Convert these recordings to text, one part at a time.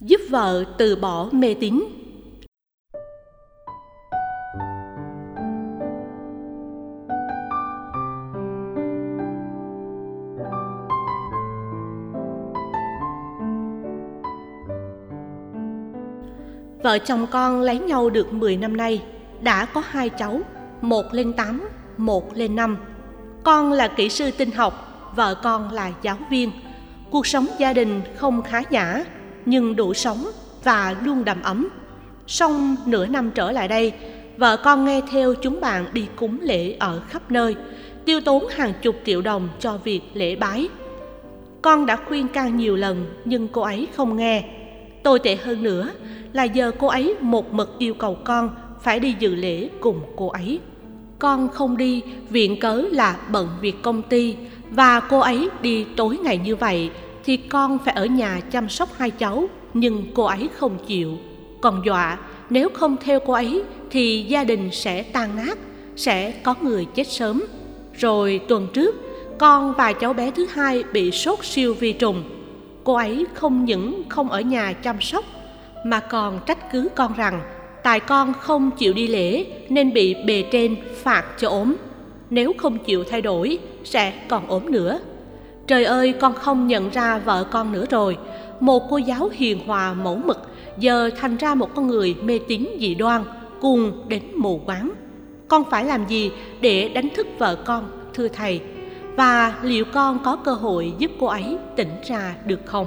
giúp vợ từ bỏ mê tín. Vợ chồng con lấy nhau được 10 năm nay, đã có 2 cháu, một lên 8, một lên 5. Con là kỹ sư tin học, vợ con là giáo viên. Cuộc sống gia đình không khá giả, nhưng đủ sống và luôn đầm ấm. Song nửa năm trở lại đây, vợ con nghe theo chúng bạn đi cúng lễ ở khắp nơi, tiêu tốn hàng chục triệu đồng cho việc lễ bái. Con đã khuyên can nhiều lần nhưng cô ấy không nghe. Tồi tệ hơn nữa là giờ cô ấy một mực yêu cầu con phải đi dự lễ cùng cô ấy. Con không đi, viện cớ là bận việc công ty, và cô ấy đi tối ngày như vậy thì con phải ở nhà chăm sóc 2 cháu, nhưng cô ấy không chịu. Còn dọa nếu không theo cô ấy thì gia đình sẽ tan nát, sẽ có người chết sớm. Rồi tuần trước, con và cháu bé thứ 2 bị sốt siêu vi trùng. Cô ấy không những không ở nhà chăm sóc mà còn trách cứ con rằng tại con không chịu đi lễ nên bị bề trên phạt cho ốm. Nếu không chịu thay đổi sẽ còn ốm nữa. Trời ơi, con không nhận ra vợ con nữa rồi. Một cô giáo hiền hòa mẫu mực giờ thành ra một con người mê tín dị đoan, cuồng đến mù quáng. Con phải làm gì để đánh thức vợ con, thưa thầy? Và liệu con có cơ hội giúp cô ấy tỉnh ra được không?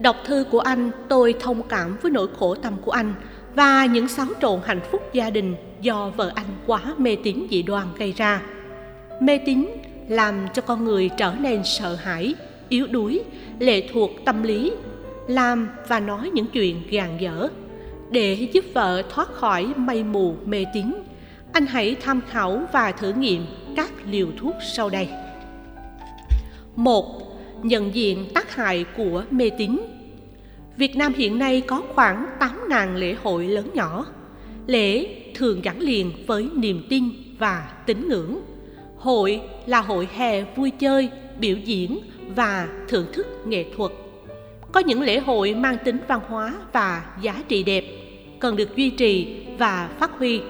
Đọc thư của anh, tôi thông cảm với nỗi khổ tâm của anh và những xáo trộn hạnh phúc gia đình do vợ anh quá mê tín dị đoan gây ra. Mê tín làm cho con người trở nên sợ hãi, yếu đuối, lệ thuộc tâm lý, làm và nói những chuyện gàn dở. Để giúp vợ thoát khỏi mây mù mê tín, anh hãy tham khảo và thử nghiệm các liều thuốc sau đây. 1. Nhận diện tác hại của mê tín. Việt Nam hiện nay có khoảng 8.000 lễ hội lớn nhỏ. Lễ thường gắn liền với niềm tin và tín ngưỡng. Hội là hội hè vui chơi, biểu diễn và thưởng thức nghệ thuật. Có những lễ hội mang tính văn hóa và giá trị đẹp, cần được duy trì và phát huy.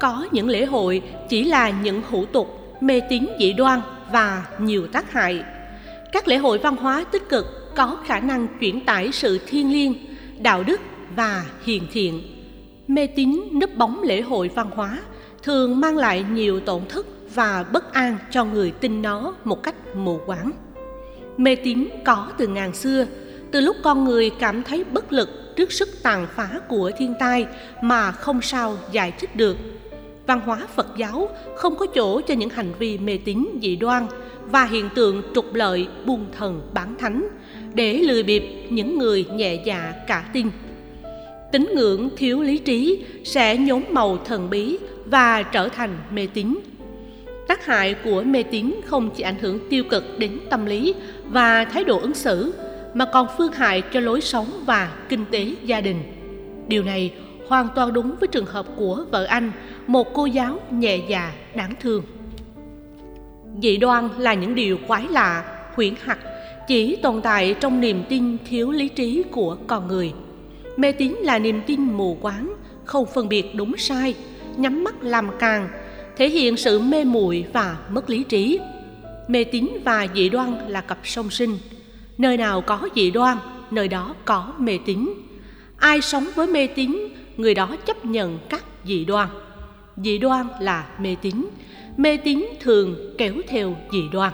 Có những lễ hội chỉ là những hủ tục, mê tín dị đoan và nhiều tác hại. Các lễ hội văn hóa tích cực có khả năng chuyển tải sự thiêng liêng, đạo đức và hiền thiện. Mê tín núp bóng lễ hội văn hóa thường mang lại nhiều tổn thất và bất an cho người tin nó một cách mù quáng. Mê tín có từ ngàn xưa, từ lúc con người cảm thấy bất lực trước sức tàn phá của thiên tai mà không sao giải thích được. Văn hóa Phật giáo không có chỗ cho những hành vi mê tín dị đoan và hiện tượng trục lợi buôn thần bán thánh để lừa bịp những người nhẹ dạ cả tin. Tín ngưỡng thiếu lý trí sẽ nhuốm màu thần bí và trở thành mê tín. Tác hại của mê tín không chỉ ảnh hưởng tiêu cực đến tâm lý và thái độ ứng xử mà còn phương hại cho lối sống và kinh tế gia đình. Điều này hoàn toàn đúng với trường hợp của vợ anh, một cô giáo nhẹ dạ đáng thương. Dị đoan là những điều quái lạ, huyễn hoặc chỉ tồn tại trong niềm tin thiếu lý trí của con người. Mê tín là niềm tin mù quáng, không phân biệt đúng sai, nhắm mắt làm càng, thể hiện sự mê muội và mất lý trí. Mê tín và dị đoan là cặp song sinh. Nơi nào có dị đoan, nơi đó có mê tín. Ai sống với mê tín, người đó chấp nhận các dị đoan. Dị đoan là mê tín. Mê tín thường kéo theo dị đoan.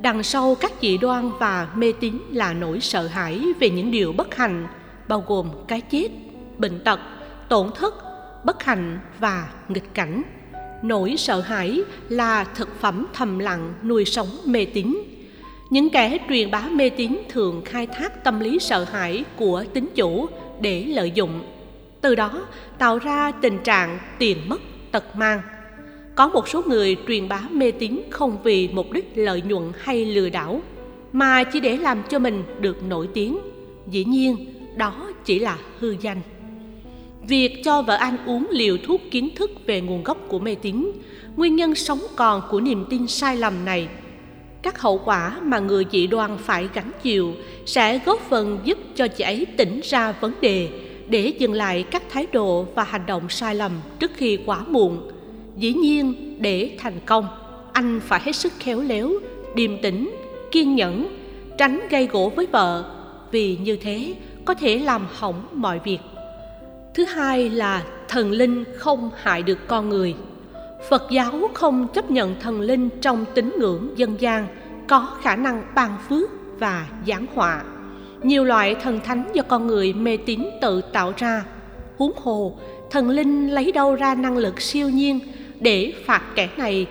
Đằng sau các dị đoan và mê tín là nỗi sợ hãi về những điều bất hạnh, bao gồm cái chết, bệnh tật, tổn thất, bất hạnh và nghịch cảnh. Nỗi sợ hãi là thực phẩm thầm lặng nuôi sống mê tín. Những kẻ truyền bá mê tín thường khai thác tâm lý sợ hãi của tín chủ để lợi dụng, từ đó tạo ra tình trạng tiền mất tật mang. Có một số người truyền bá mê tín không vì mục đích lợi nhuận hay lừa đảo, mà chỉ để làm cho mình được nổi tiếng. Dĩ nhiên, đó chỉ là hư danh. Việc cho vợ anh uống liều thuốc kiến thức về nguồn gốc của mê tín, nguyên nhân sống còn của niềm tin sai lầm này, các hậu quả mà người dị đoan phải gánh chịu sẽ góp phần giúp cho chị ấy tỉnh ra vấn đề để dừng lại các thái độ và hành động sai lầm trước khi quá muộn. Dĩ nhiên, để thành công, anh phải hết sức khéo léo, điềm tĩnh, kiên nhẫn, tránh gây gổ với vợ, vì như thế có thể làm hỏng mọi việc. Thứ hai là thần linh không hại được con người. Phật giáo không chấp nhận thần linh trong tín ngưỡng dân gian có khả năng ban phước và giáng họa. Nhiều loại thần thánh do con người mê tín tự tạo ra. Huống hồ, thần linh lấy đâu ra năng lực siêu nhiên để phạt kẻ này,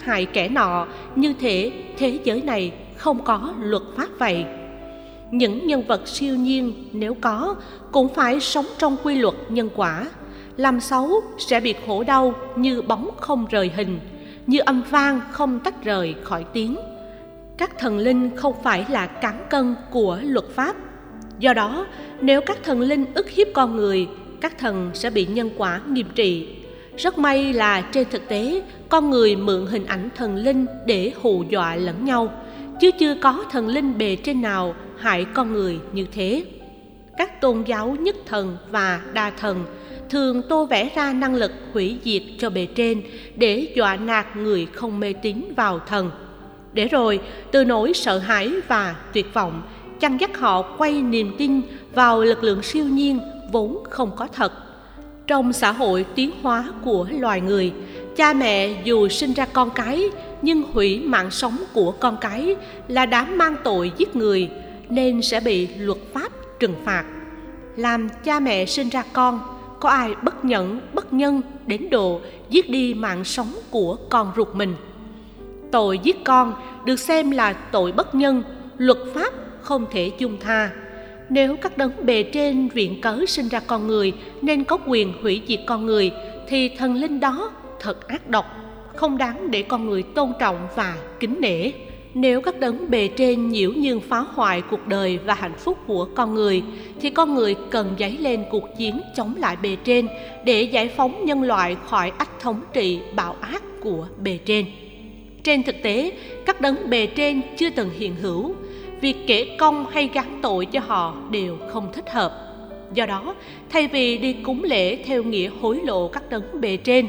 hại kẻ nọ, như thể thế giới này không có luật pháp vậy. Những nhân vật siêu nhiên nếu có cũng phải sống trong quy luật nhân quả. Làm xấu sẽ bị khổ đau như bóng không rời hình, như âm vang không tách rời khỏi tiếng. Các thần linh không phải là cán cân của luật pháp. Do đó, nếu các thần linh ức hiếp con người, các thần sẽ bị nhân quả nghiêm trị. Rất may là trên thực tế, con người mượn hình ảnh thần linh để hù dọa lẫn nhau, chứ chưa có thần linh bề trên nào hại con người như thế. Các tôn giáo nhất thần và đa thần thường tô vẽ ra năng lực hủy diệt cho bề trên để dọa nạt người không mê tín vào thần. Để rồi, từ nỗi sợ hãi và tuyệt vọng, chăn dắt họ quay niềm tin vào lực lượng siêu nhiên vốn không có thật. Trong xã hội tiến hóa của loài người, cha mẹ dù sinh ra con cái nhưng hủy mạng sống của con cái là đã mang tội giết người, nên sẽ bị luật pháp trừng phạt. Làm cha mẹ sinh ra con, có ai bất nhẫn, bất nhân đến độ giết đi mạng sống của con ruột mình? Tội giết con được xem là tội bất nhân, luật pháp không thể dung tha. Nếu các đấng bề trên viện cớ sinh ra con người nên có quyền hủy diệt con người, thì thần linh đó thật ác độc, không đáng để con người tôn trọng và kính nể. Nếu các đấng bề trên nhiễu nhương phá hoại cuộc đời và hạnh phúc của con người, thì con người cần dấy lên cuộc chiến chống lại bề trên để giải phóng nhân loại khỏi ách thống trị bạo ác của bề trên. Trên thực tế, các đấng bề trên chưa từng hiện hữu, việc kể công hay gán tội cho họ đều không thích hợp. Do đó, thay vì đi cúng lễ theo nghĩa hối lộ các đấng bề trên,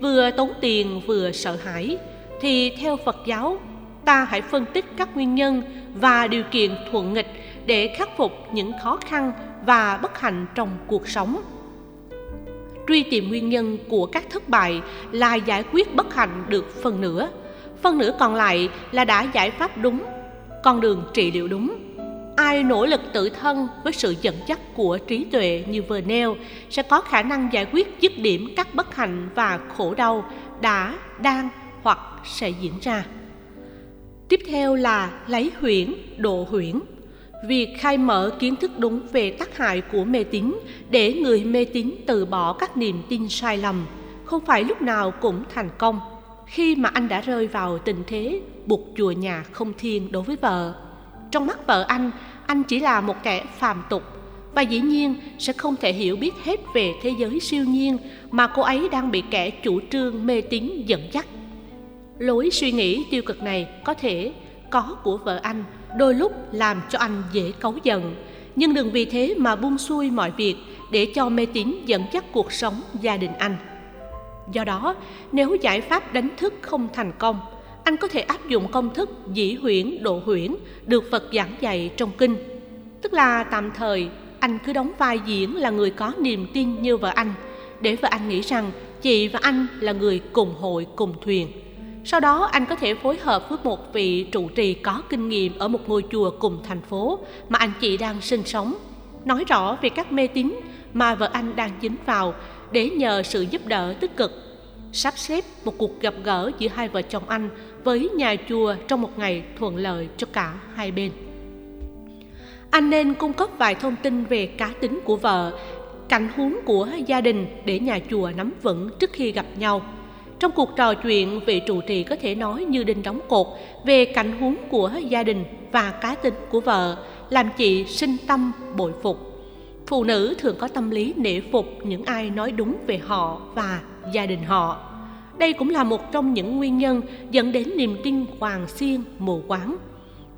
vừa tốn tiền vừa sợ hãi, thì theo Phật giáo, ta hãy phân tích các nguyên nhân và điều kiện thuận nghịch để khắc phục những khó khăn và bất hạnh trong cuộc sống. Truy tìm nguyên nhân của các thất bại là giải quyết bất hạnh được phần nửa còn lại là đã giải pháp đúng, con đường trị liệu đúng. Ai nỗ lực tự thân với sự dẫn dắt của trí tuệ như vừa nêu sẽ có khả năng giải quyết dứt điểm các bất hạnh và khổ đau đã, đang hoặc sẽ diễn ra. Tiếp theo là lấy huyễn, độ huyễn. Việc khai mở kiến thức đúng về tác hại của mê tín để người mê tín từ bỏ các niềm tin sai lầm không phải lúc nào cũng thành công. Khi mà anh đã rơi vào tình thế buộc chùa nhà không thiên đối với vợ, trong mắt vợ anh chỉ là một kẻ phàm tục và dĩ nhiên sẽ không thể hiểu biết hết về thế giới siêu nhiên mà cô ấy đang bị kẻ chủ trương mê tín dẫn dắt. Lối suy nghĩ tiêu cực này có thể có của vợ anh đôi lúc làm cho anh dễ cáu giận, nhưng đừng vì thế mà buông xuôi mọi việc để cho mê tín dẫn dắt cuộc sống gia đình anh. Do đó, nếu giải pháp đánh thức không thành công, anh có thể áp dụng công thức dĩ huyễn độ huyễn được Phật giảng dạy trong kinh. Tức là tạm thời, anh cứ đóng vai diễn là người có niềm tin như vợ anh, để vợ anh nghĩ rằng chị và anh là người cùng hội cùng thuyền. Sau đó, anh có thể phối hợp với một vị trụ trì có kinh nghiệm ở một ngôi chùa cùng thành phố mà anh chị đang sinh sống, nói rõ về các mê tín mà vợ anh đang dính vào để nhờ sự giúp đỡ tích cực. Sắp xếp một cuộc gặp gỡ giữa hai vợ chồng anh với nhà chùa trong một ngày thuận lợi cho cả hai bên. Anh nên cung cấp vài thông tin về cá tính của vợ, cảnh huống của gia đình để nhà chùa nắm vững trước khi gặp nhau. Trong cuộc trò chuyện, vị trụ trì có thể nói như đinh đóng cột về cảnh huống của gia đình và cá tính của vợ, làm chị sinh tâm bội phục. Phụ nữ thường có tâm lý nể phục những ai nói đúng về họ và gia đình họ. Đây cũng là một trong những nguyên nhân dẫn đến niềm tin hoàng xiên mù quáng,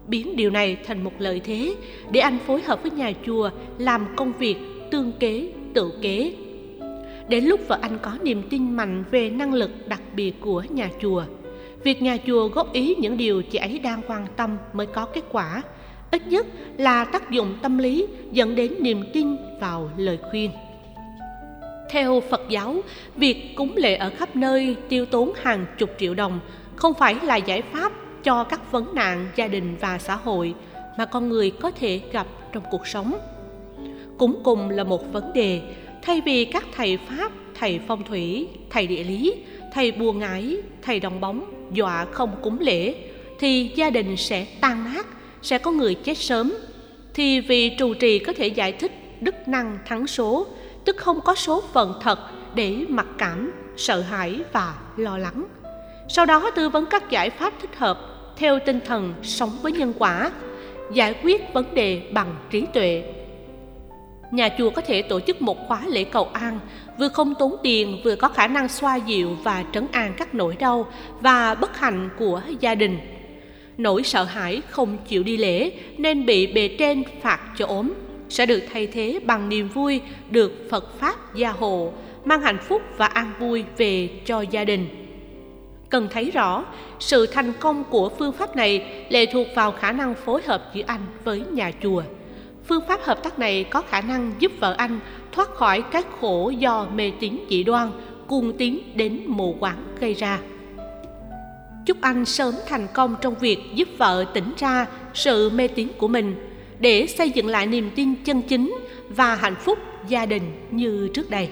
biến điều này thành một lợi thế để anh phối hợp với nhà chùa làm công việc tương kế tự kế. Đến lúc vợ anh có niềm tin mạnh về năng lực đặc biệt của nhà chùa, việc nhà chùa góp ý những điều chị ấy đang quan tâm mới có kết quả, ít nhất là tác dụng tâm lý dẫn đến niềm tin vào lời khuyên. Theo Phật giáo, việc cúng lễ ở khắp nơi tiêu tốn hàng chục triệu đồng không phải là giải pháp cho các vấn nạn gia đình và xã hội mà con người có thể gặp trong cuộc sống. Cúng cùng là một vấn đề, thay vì các thầy Pháp, thầy phong thủy, thầy địa lý, thầy bùa ngải, thầy đồng bóng dọa không cúng lễ thì gia đình sẽ tan nát, sẽ có người chết sớm, thì vì trụ trì có thể giải thích đức năng thắng số, tức không có số phận thật để mặc cảm, sợ hãi và lo lắng. Sau đó tư vấn các giải pháp thích hợp theo tinh thần sống với nhân quả, giải quyết vấn đề bằng trí tuệ. Nhà chùa có thể tổ chức một khóa lễ cầu an, vừa không tốn tiền vừa có khả năng xoa dịu và trấn an các nỗi đau và bất hạnh của gia đình. Nỗi sợ hãi không chịu đi lễ nên bị bề trên phạt cho ốm sẽ được thay thế bằng niềm vui được Phật Pháp gia hộ, mang hạnh phúc và an vui về cho gia đình. Cần thấy rõ, sự thành công của phương pháp này lệ thuộc vào khả năng phối hợp giữa anh với nhà chùa. Phương pháp hợp tác này có khả năng giúp vợ anh thoát khỏi cái khổ do mê tín dị đoan, cuồng tín đến mù quáng gây ra. Chúc anh sớm thành công trong việc giúp vợ tỉnh ra sự mê tín của mình để xây dựng lại niềm tin chân chính và hạnh phúc gia đình như trước đây.